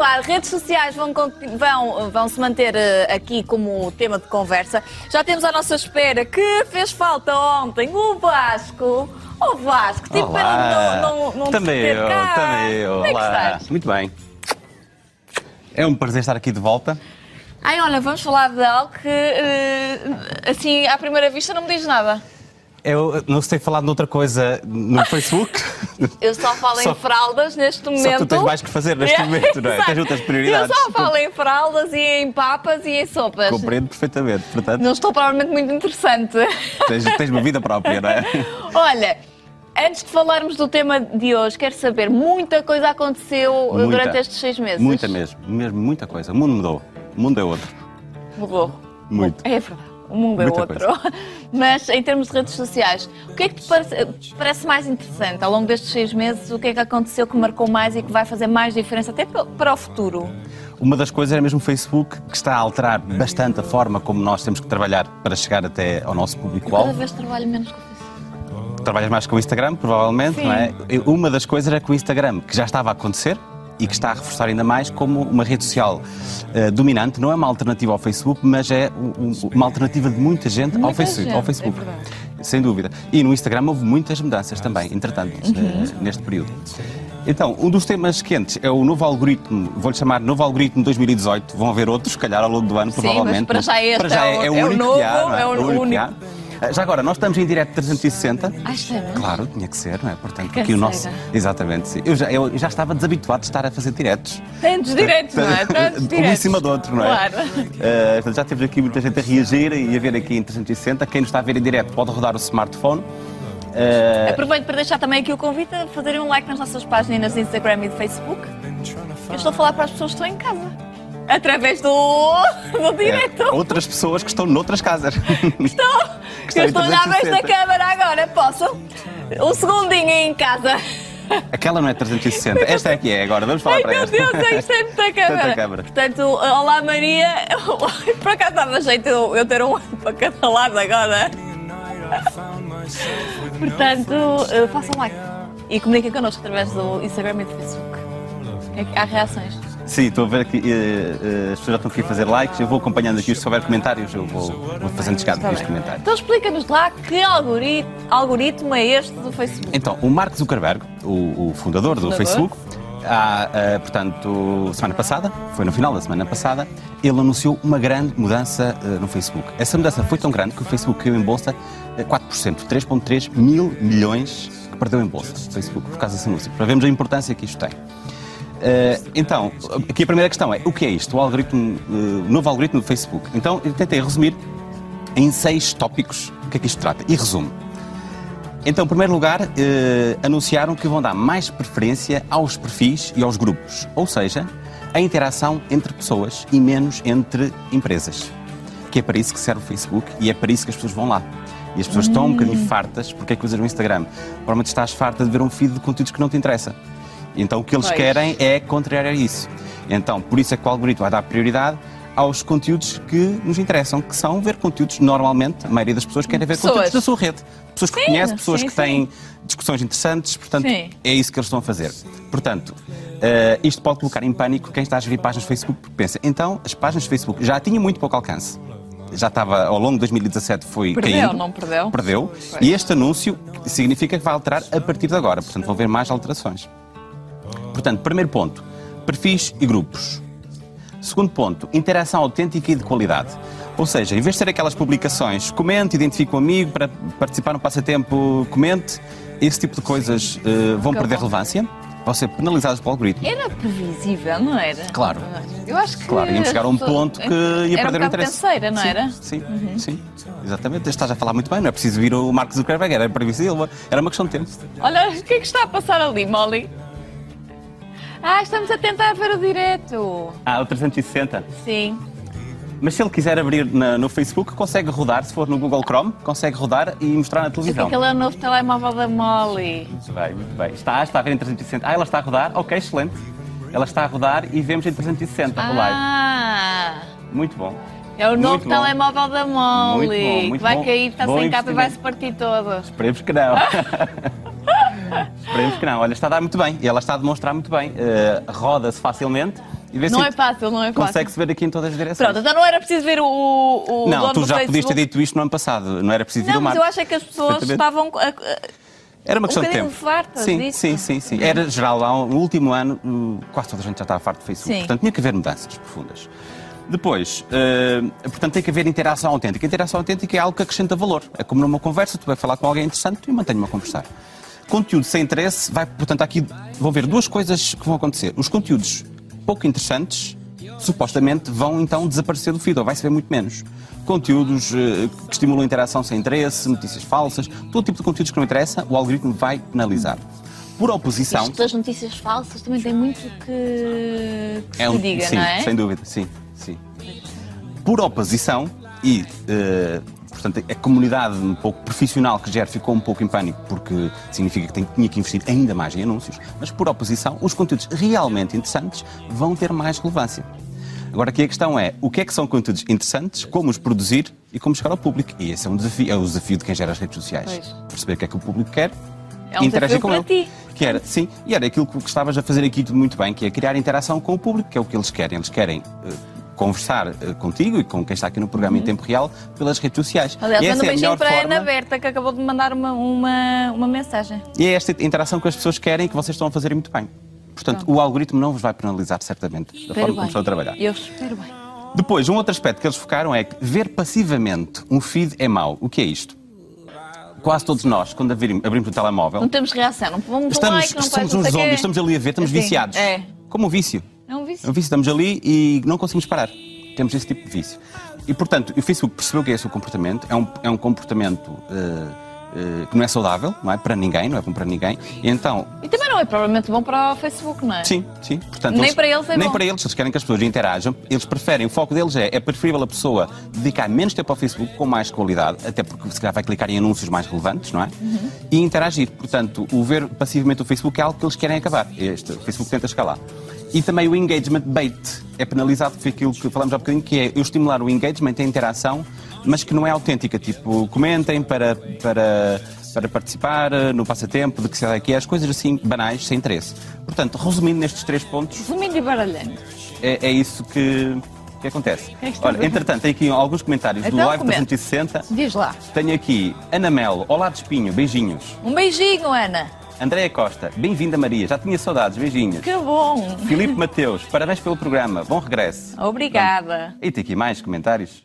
claro, redes sociais vão se manter aqui como tema de conversa. Já temos à nossa espera que fez falta ontem o Vasco. Ô Vasco, tipo, para não também eu, cá. Também eu. Como é que estás? Muito bem. É um prazer estar aqui de volta. Ai, olha, vamos falar de algo que, assim, à primeira vista não me diz nada. Eu não sei falar de outra coisa no Facebook. Eu só falo em fraldas neste momento. Só tu tens mais que fazer neste momento, não é? Tens outras prioridades. Eu só falo em fraldas e em papas e em sopas. Compreendo perfeitamente, portanto... Não estou provavelmente muito interessante. Tens uma vida própria, não é? Olha, antes de falarmos do tema de hoje, quero saber, muita coisa aconteceu durante estes 6 meses. Muita mesmo, muita coisa. O mundo mudou. O mundo é outro. Mudou. Muito. É verdade. O mundo é outro. Mas, em termos de redes sociais, o que é que te parece mais interessante? Ao longo destes 6 meses, o que é que aconteceu que marcou mais e que vai fazer mais diferença, até para o futuro? Uma das coisas é mesmo o Facebook, que está a alterar bastante a forma como nós temos que trabalhar para chegar até ao nosso público-alvo. Cada vez trabalho menos com o Facebook. Trabalhas mais com o Instagram, provavelmente, sim, não é? Uma das coisas é que o Instagram, que já estava a acontecer, e que está a reforçar ainda mais como uma rede social dominante, não é uma alternativa ao Facebook, mas é uma alternativa de muita gente ao Facebook, é sem dúvida. E no Instagram houve muitas mudanças também, entretanto, neste período. Então, um dos temas quentes é o novo algoritmo, vou-lhe chamar novo algoritmo 2018, vão haver outros, se calhar, ao longo do ano, sim, provavelmente. Mas para já este é o único. Já agora, nós estamos em direto 360. Ah, estamos? Claro, tinha que ser, não é? Portanto, aqui o nosso... Exatamente, sim. Eu já estava desabituado de estar a fazer diretos. Tantos diretos, não é? Tantos diretos. Um em cima do outro, não é? Claro. Já temos aqui muita gente a reagir e a ver aqui em 360. Quem nos está a ver em direto pode rodar o smartphone. Aproveito para deixar também aqui o convite a fazerem um like nas nossas páginas de Instagram e de Facebook. Eu estou a falar para as pessoas que estão em casa. Através do direto. Outras pessoas que estão noutras casas. Eu estou já vez na câmara agora, posso? Um segundinho em casa. Aquela não é 360, esta é que é agora, vamos falar para esta. Ai meu Deus, isto é muita câmara. Portanto, Olá Maria, por acaso dava jeito eu ter um ano para cada lado agora. Portanto, façam like e comuniquem connosco através do Instagram e do Facebook. Há reações. Sim, estou a ver que as pessoas já estão aqui a fazer likes, eu vou acompanhando aqui, se houver comentários, eu vou fazendo chegar aqui os comentários. Então explica-nos lá que algoritmo é este do Facebook. Então, o Marcos Zuckerberg, o fundador do Facebook, portanto, semana passada, foi no final da semana passada, ele anunciou uma grande mudança no Facebook. Essa mudança foi tão grande que o Facebook caiu em bolsa 4%, 3,3 mil milhões que perdeu em bolsa o Facebook por causa desse anúncio, para vermos a importância que isto tem. Então, aqui a primeira questão é, o que é isto? O algoritmo, novo algoritmo do Facebook. Então, eu tentei resumir em 6 tópicos o que é que isto trata, e resumo. Então, em primeiro lugar, anunciaram que vão dar mais preferência aos perfis e aos grupos, ou seja, a interação entre pessoas e menos entre empresas, que é para isso que serve o Facebook e é para isso que as pessoas vão lá. E as pessoas estão um bocadinho fartas, porque é que usas o Instagram? Provavelmente estás farta de ver um feed de conteúdos que não te interessa. Então o que eles querem é contrariar isso. Então, por isso é que o algoritmo vai dar prioridade aos conteúdos que nos interessam, que são ver conteúdos, normalmente, a maioria das pessoas querem ver conteúdos da sua rede. Pessoas que conhecem, pessoas que têm discussões interessantes, portanto, é isso que eles estão a fazer. Portanto, isto pode colocar em pânico quem está a gerir páginas do Facebook, porque pensa, então, as páginas do Facebook já tinham muito pouco alcance. Já estava, ao longo de 2017 foi caindo. Perdeu, não perdeu? Perdeu. E este anúncio significa que vai alterar a partir de agora, portanto, vão haver mais alterações. Portanto, primeiro ponto, perfis e grupos. Segundo ponto, interação autêntica e de qualidade. Ou seja, em vez de ser aquelas publicações, comente, identifique um amigo para participar no passatempo, comente, esse tipo de coisas vão perder relevância, vão ser penalizadas pelo algoritmo. Era previsível, não era? Claro. Eu acho que... Claro, iam chegar a um ponto que ia perder o interesse. Era um bocado penseira, não era? Sim, sim, exatamente. Estás a falar muito bem, não é preciso vir o Marcos Zuckerberg, era previsível, era uma questão de tempo. Olha, o que é que está a passar ali, Molly? Ah, estamos a tentar ver o direto. Ah, o 360? Sim. Mas se ele quiser abrir no Facebook, consegue rodar, se for no Google Chrome, consegue rodar e mostrar na televisão. Aquele é o novo telemóvel da Molly. Muito bem, muito bem. Está a ver em 360. Ah, ela está a rodar? Ok, excelente. Ela está a rodar e vemos em 360 o live. Ah! Muito bom. É o novo telemóvel da Molly. Muito bom, muito bom. Vai cair, está sem capa e vai-se partir toda. Esperemos que não. Olha, está a dar muito bem, e ela está a demonstrar muito bem, roda-se facilmente, Não é fácil, não é fácil. Consegue-se ver aqui em todas as direções. Pronto, então não era preciso ver o não, tu já Facebook. Podias ter dito isto no ano passado, não era preciso ver o Marcos. Não, mas eu acho que as pessoas estavam... Era uma questão de tempo. Fartas, sim. Era geral lá, no último ano, quase toda a gente já estava farta do Facebook. Sim. Portanto, tinha que haver mudanças profundas. Depois, portanto, tem que haver interação autêntica. Interação autêntica é algo que acrescenta valor. É como numa conversa, tu vais falar com alguém interessante e mantenho-me a conversar. Conteúdo sem interesse, portanto, aqui vão ver duas coisas que vão acontecer. Os conteúdos pouco interessantes, supostamente, vão então desaparecer do feed, ou vai-se ver muito menos. Conteúdos que estimulam a interação sem interesse, notícias falsas, todo tipo de conteúdos que não interessa, o algoritmo vai penalizar. Por oposição... Isto das notícias falsas também tem muito que se diga, sim, não é? Sim, sem dúvida, sim. Sim. Por oposição, e portanto a comunidade um pouco profissional que gera ficou um pouco em pânico, porque significa que tinha que investir ainda mais em anúncios, mas por oposição, os conteúdos realmente interessantes vão ter mais relevância. Agora aqui a questão é, o que é que são conteúdos interessantes, como os produzir e como chegar ao público? E esse é um desafio, é o desafio de quem gera as redes sociais. Pois. Perceber o que é que o público quer e interagir com ele. Ti. Que era, sim, e era aquilo que estavas a fazer aqui tudo muito bem, que é criar interação com o público, que é o que eles querem. Eles querem... conversar contigo e com quem está aqui no programa em tempo real pelas redes sociais. Aliás, mando um beijinho para a Ana Berta, que acabou de me mandar uma mensagem. E é esta interação que as pessoas querem e que vocês estão a fazer muito bem. Portanto, o algoritmo não vos vai penalizar, certamente, da forma como estão a trabalhar. Eu espero bem. Depois, um outro aspecto que eles focaram é que ver passivamente um feed é mau. O que é isto? Quase todos nós, quando abrimos o telemóvel... Não temos reação, não vamos somos uns zombies, estamos ali a ver, estamos viciados. É. Como um vício. É um vício. É um vício, estamos ali e não conseguimos parar. Temos esse tipo de vício. E, portanto, o Facebook percebeu que é esse o comportamento, é um comportamento que não é saudável, não é para ninguém, não é bom para ninguém. E, então... e também não é provavelmente bom para o Facebook, não é? Sim, sim. Portanto, nem para eles é bom. Nem para eles, eles querem que as pessoas interajam, eles preferem, o foco deles é preferível a pessoa dedicar menos tempo ao Facebook com mais qualidade, até porque se calhar vai clicar em anúncios mais relevantes, não é? Uhum. E interagir. Portanto, o ver passivamente o Facebook é algo que eles querem acabar. Este, o Facebook tenta escalar. E também o engagement bait é penalizado, por aquilo que falamos há bocadinho, que é eu estimular o engagement, a interação, mas que não é autêntica, tipo, comentem para participar no passatempo, de que se dá aqui, as coisas assim banais, sem interesse. Portanto, resumindo nestes três pontos... Resumindo e baralhando. É isso que acontece. Olha, entretanto, tem aqui alguns comentários do Live 360. Diz lá. Tenho aqui Ana Melo, olá de Espinho, beijinhos. Um beijinho, Ana. Andréa Costa, bem-vinda Maria, já tinha saudades, beijinhos. Que bom! Filipe Mateus, parabéns pelo programa, bom regresso. Obrigada. Pronto. E tem aqui mais comentários.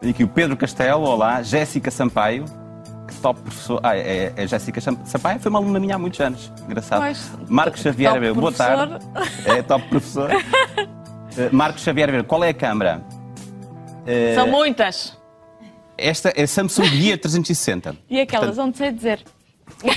Tem aqui o Pedro Castelo, olá, Jéssica Sampaio, que top professor... Ah, é Jéssica Sampaio, foi uma aluna minha há muitos anos, engraçado. Pois, Marcos Xavier Averbeu, boa tarde. É top professor. Marcos Xavier Averbeu, qual é a câmara? São muitas. Esta é Samsung Guia 360. E aquelas, onde sei dizer.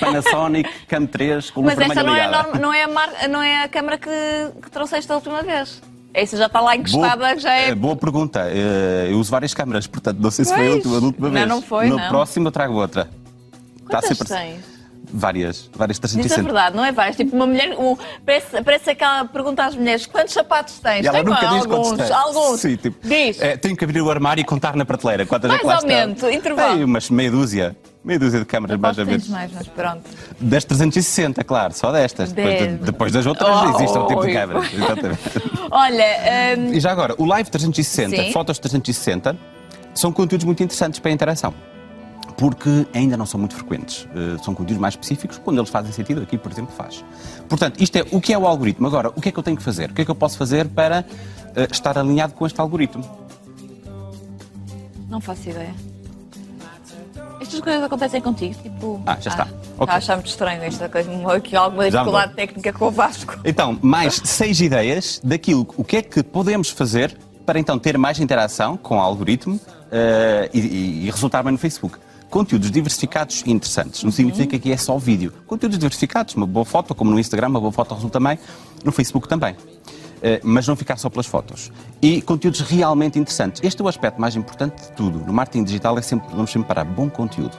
Panasonic, Cam 3, com uma vermelha ligada. Mas esta não é a câmara que trouxeste a última vez. Essa já está lá encostada, boa, já é... Boa pergunta. Eu uso várias câmaras, portanto, não sei se foi a última vez. Não foi, não. No próximo eu trago outra. Quantas tens? Várias 360. Isso é verdade, não é várias. Tipo, uma mulher... Parece aquela pergunta às mulheres, quantos sapatos tens? Ela nunca diz quantos tens. Alguns. Sim, tipo, diz. Tenho que abrir o armário e contar na prateleira. Quantas é que lá estão? Mais ou menos, intervalo. Tem umas meia dúzia. Meia dúzia de câmaras, mais ou menos. Mais, mas pronto. Das 360, claro, só destas. Depois das outras existe um tipo de câmaras. Exatamente. Olha... E já agora, o Live 360, sim. Fotos 360, são conteúdos muito interessantes para a interação. Porque ainda não são muito frequentes. São conteúdos mais específicos, quando eles fazem sentido, aqui, por exemplo, faz. Portanto, isto é o que é o algoritmo. Agora, o que é que eu tenho que fazer? O que é que eu posso fazer para estar alinhado com este algoritmo? Não faço ideia. Estas coisas acontecem contigo, tipo... Ah, já está. Okay. Tá, achar-me estranho esta coisa, aqui alguma dificuldade técnica com o Vasco. Então, mais 6 ideias daquilo, o que é que podemos fazer para então ter mais interação com o algoritmo e resultar bem no Facebook. Conteúdos diversificados e interessantes. Não significa que é só vídeo. Conteúdos diversificados, uma boa foto, como no Instagram, uma boa foto resulta bem, no Facebook também. Mas não ficar só pelas fotos. E conteúdos realmente interessantes. Este é o aspecto mais importante de tudo. No marketing digital vamos sempre parar, bom conteúdo.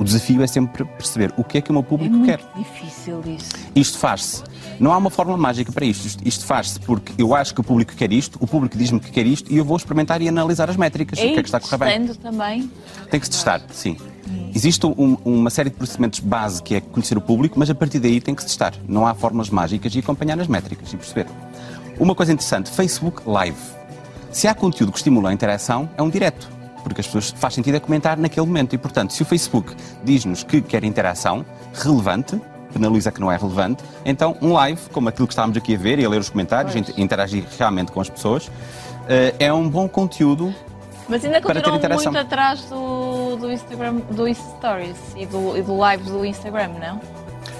O desafio é sempre perceber o que é que o meu público quer. É muito difícil isso. Isto faz-se. Não há uma fórmula mágica para isto. Isto faz-se porque eu acho que o público quer isto, o público diz-me que quer isto e eu vou experimentar e analisar as métricas. O que é que está a correr bem. Testando também. Tem que se testar, sim. Existe uma série de procedimentos base que é conhecer o público, mas a partir daí tem que se testar. Não há fórmulas mágicas e acompanhar as métricas e perceber. Uma coisa interessante, Facebook Live. Se há conteúdo que estimula a interação, é um direto, porque as pessoas faz sentido a comentar naquele momento. E, portanto, se o Facebook diz-nos que quer interação relevante, penaliza que não é relevante, então um live, como aquilo que estávamos aqui a ver e a ler os comentários, interagir realmente com as pessoas, é um bom conteúdo. Mas ainda continuam muito atrás do Instagram, do Stories e do live do Instagram, não?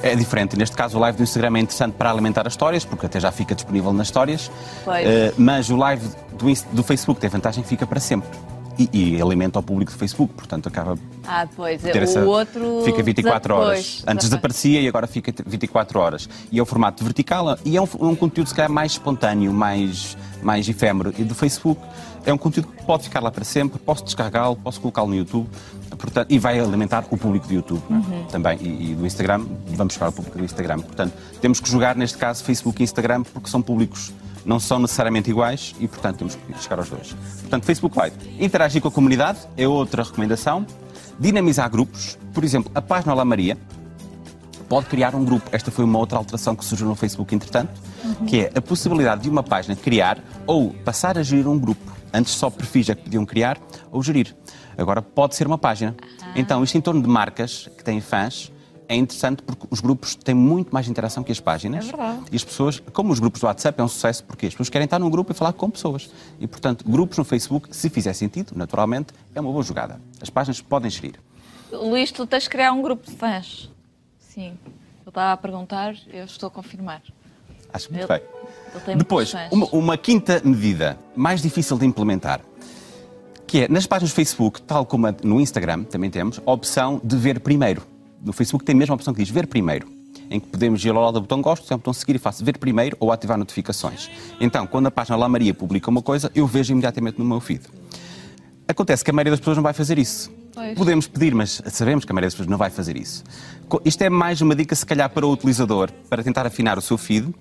É diferente. Neste caso, o live do Instagram é interessante para alimentar as histórias, porque até já fica disponível nas histórias. Mas o live do Facebook tem vantagem que fica para sempre. E alimenta o público do Facebook, portanto acaba... outro... Fica 24 horas. Antes desaparecia e agora fica 24 horas. E é o formato vertical e é um conteúdo, se calhar, mais espontâneo, mais efêmero. E do Facebook é um conteúdo que pode ficar lá para sempre, posso descarregá-lo, posso colocá-lo no YouTube, portanto, e vai alimentar o público do YouTube, não é? Também. E do Instagram, vamos para o público do Instagram. Portanto, temos que jogar, neste caso, Facebook e Instagram, porque são públicos... não são necessariamente iguais e, portanto, temos que chegar aos dois. Portanto, Facebook Live. Interagir com a comunidade é outra recomendação. Dinamizar grupos. Por exemplo, a página Olá Maria pode criar um grupo. Esta foi uma outra alteração que surgiu no Facebook, entretanto, que é a possibilidade de uma página criar ou passar a gerir um grupo. Antes só perfis é que podiam criar ou gerir. Agora pode ser uma página. Então, isto em torno de marcas que têm fãs, é interessante porque os grupos têm muito mais interação que as páginas. É verdade. E as pessoas, como os grupos do WhatsApp, é um sucesso porque as pessoas querem estar num grupo e falar com pessoas. E, portanto, grupos no Facebook, se fizer sentido, naturalmente, é uma boa jogada. As páginas podem gerir. Luís, tu tens de criar um grupo de fãs. Sim. Eu estava a perguntar, eu estou a confirmar. Acho muito bem. Depois, uma quinta medida, mais difícil de implementar, que é, nas páginas do Facebook, tal como no Instagram, também temos, a opção de ver primeiro. No Facebook tem mesmo a opção que diz ver primeiro, em que podemos ir ao lado do botão gosto, tem um botão seguir e faço ver primeiro ou ativar notificações. Então, quando a página Olá Maria publica uma coisa, eu vejo imediatamente no meu feed. Acontece que a maioria das pessoas não vai fazer isso. Pois. Podemos pedir, mas sabemos que a maioria das pessoas não vai fazer isso. Isto é mais uma dica, se calhar, para o utilizador, para tentar afinar o seu feed,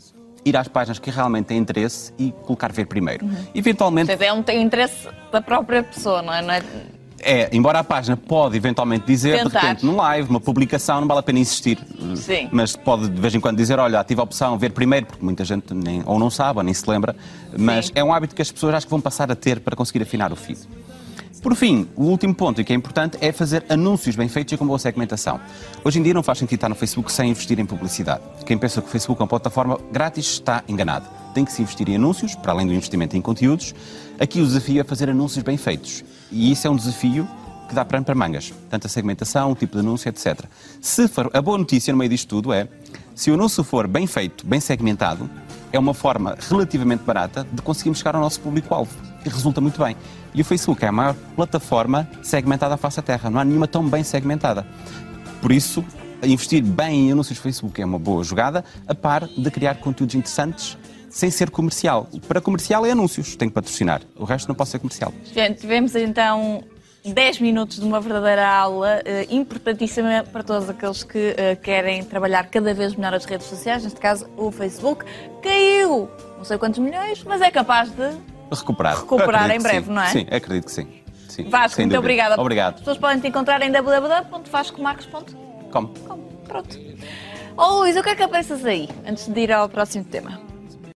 ir às páginas que realmente têm interesse e colocar ver primeiro. Eventualmente... Ou seja, é um interesse da própria pessoa, não é? Não é... embora a página pode eventualmente dizer, de repente, num live, uma publicação, não vale a pena insistir. Sim. Mas pode, de vez em quando, dizer, olha, ativa a opção, ver primeiro, porque muita gente nem, ou não sabe, ou nem se lembra. Mas sim, é um hábito que as pessoas acho que vão passar a ter para conseguir afinar o feed. Por fim, o último ponto, e que é importante, é fazer anúncios bem feitos e com boa segmentação. Hoje em dia não faz sentido estar no Facebook sem investir em publicidade. Quem pensa que o Facebook é uma plataforma grátis está enganado. Tem que se investir em anúncios, para além do investimento em conteúdos. Aqui o desafio é fazer anúncios bem feitos. E isso é um desafio que dá pano para mangas. Tanto a segmentação, o tipo de anúncio, etc. Se for, a boa notícia no meio disto tudo é, se o anúncio for bem feito, bem segmentado, é uma forma relativamente barata de conseguirmos chegar ao nosso público-alvo. E resulta muito bem. E o Facebook é a maior plataforma segmentada à face da Terra. Não há nenhuma tão bem segmentada. Por isso, investir bem em anúncios do Facebook é uma boa jogada, a par de criar conteúdos interessantes sem ser comercial. Para comercial é anúncios, tem que patrocinar. O resto não pode ser comercial. Gente, tivemos então 10 minutos de uma verdadeira aula, importantíssima para todos aqueles que querem trabalhar cada vez melhor as redes sociais. Neste caso, o Facebook caiu não sei quantos milhões, mas é capaz de... Recuperar em breve, sim. Não é? Sim, acredito que sim. Sim. Vasco, muito obrigada. Obrigado. As pessoas podem te encontrar em www.vascomarques.com. Pronto. Luís, o que é que apareces aí, antes de ir ao próximo tema?